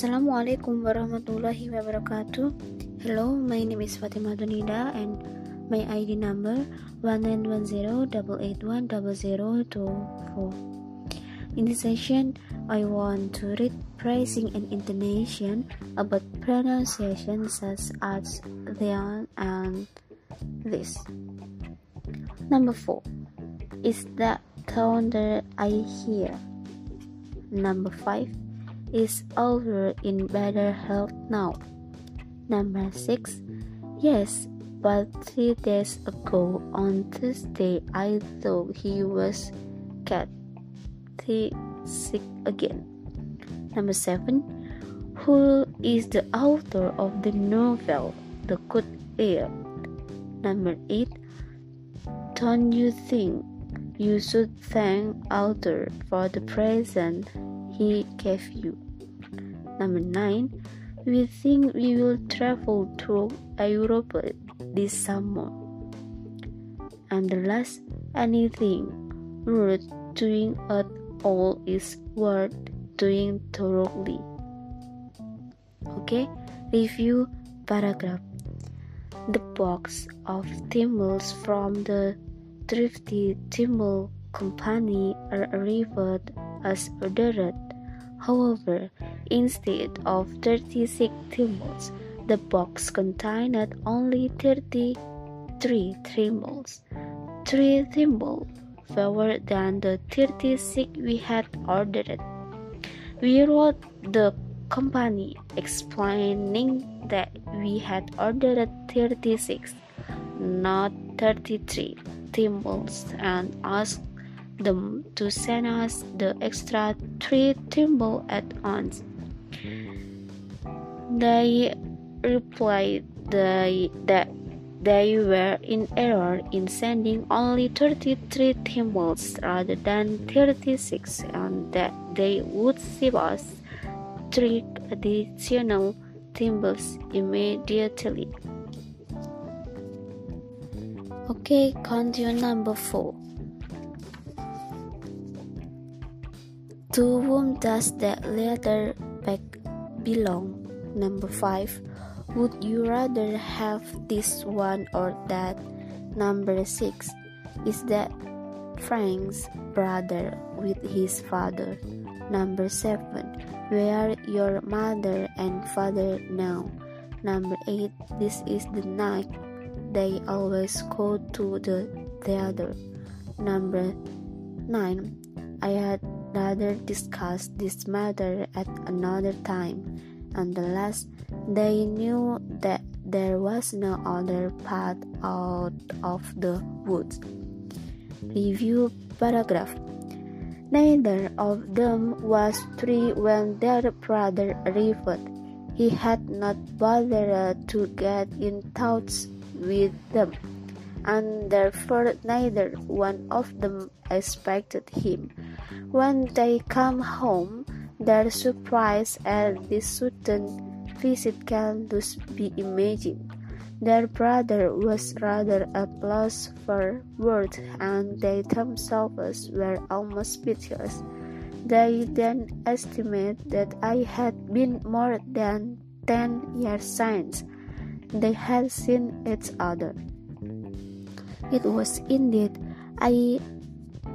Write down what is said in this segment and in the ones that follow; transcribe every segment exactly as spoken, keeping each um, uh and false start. Assalamu alaikum warahmatullahi wabarakatuh. Hello, my name is Fatima Dunida and my I D number one nine one zero eight eight one zero zero two four. In this session, I want to read phrasing and intonation about pronunciation such as then and this. Number four. Is that thunder I hear? Number five. Is Alder in better health now? Number six. Yes, but three days ago on Tuesday I thought he was catty sick again. Number seven. Who is the author of the novel The Good Air? Number eight. Don't you think you should thank Alder for the present he gave you? Number nine. We think we will travel through Europe this summer. And the last, anything worth doing at all is worth doing thoroughly. Okay, review paragraph. The box of timels from the Thrifty Timel Company are arrived as ordered. However, instead of thirty-six timels, the box contained only thirty-three timels, three timels fewer than the thirty-six we had ordered. We wrote the company explaining that we had ordered thirty-six, not thirty-three timels, and asked them to send us the extra three timble at once. They replied they, that they were in error in sending only thirty-three timbles rather than thirty-six, and that they would ship us three additional timbles immediately. Okay, continue number four. To whom does that leather bag belong? Number five. Would you rather have this one or that? Number six. Is that Frank's brother with his father? Number seven. Where are your mother and father now? Number eight. This is the night they always go to the theater. Number nine. I had rather discuss this matter at another time. And the last, they knew that there was no other path out of the woods. Review paragraph. Neither of them was free when their brother arrived. He had not bothered to get in touch with them, and therefore neither one of them expected him. When they come home, their surprise at this sudden visit can thus be imagined. Their brother was rather at loss for words, and they themselves were almost speechless. They then estimate that I had been more than ten years since they had seen each other. It was indeed I.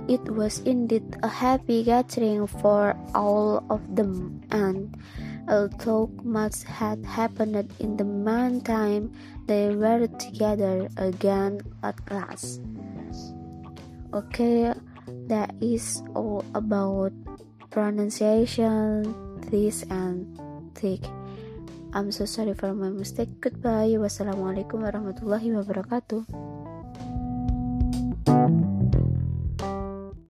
It was indeed a happy gathering for all of them, and although much had happened in the meantime, they were together again at last. Okay, that is all about pronunciation, this and thick. I'm so sorry for my mistake. Goodbye. Wassalamualaikum warahmatullahi wabarakatuh.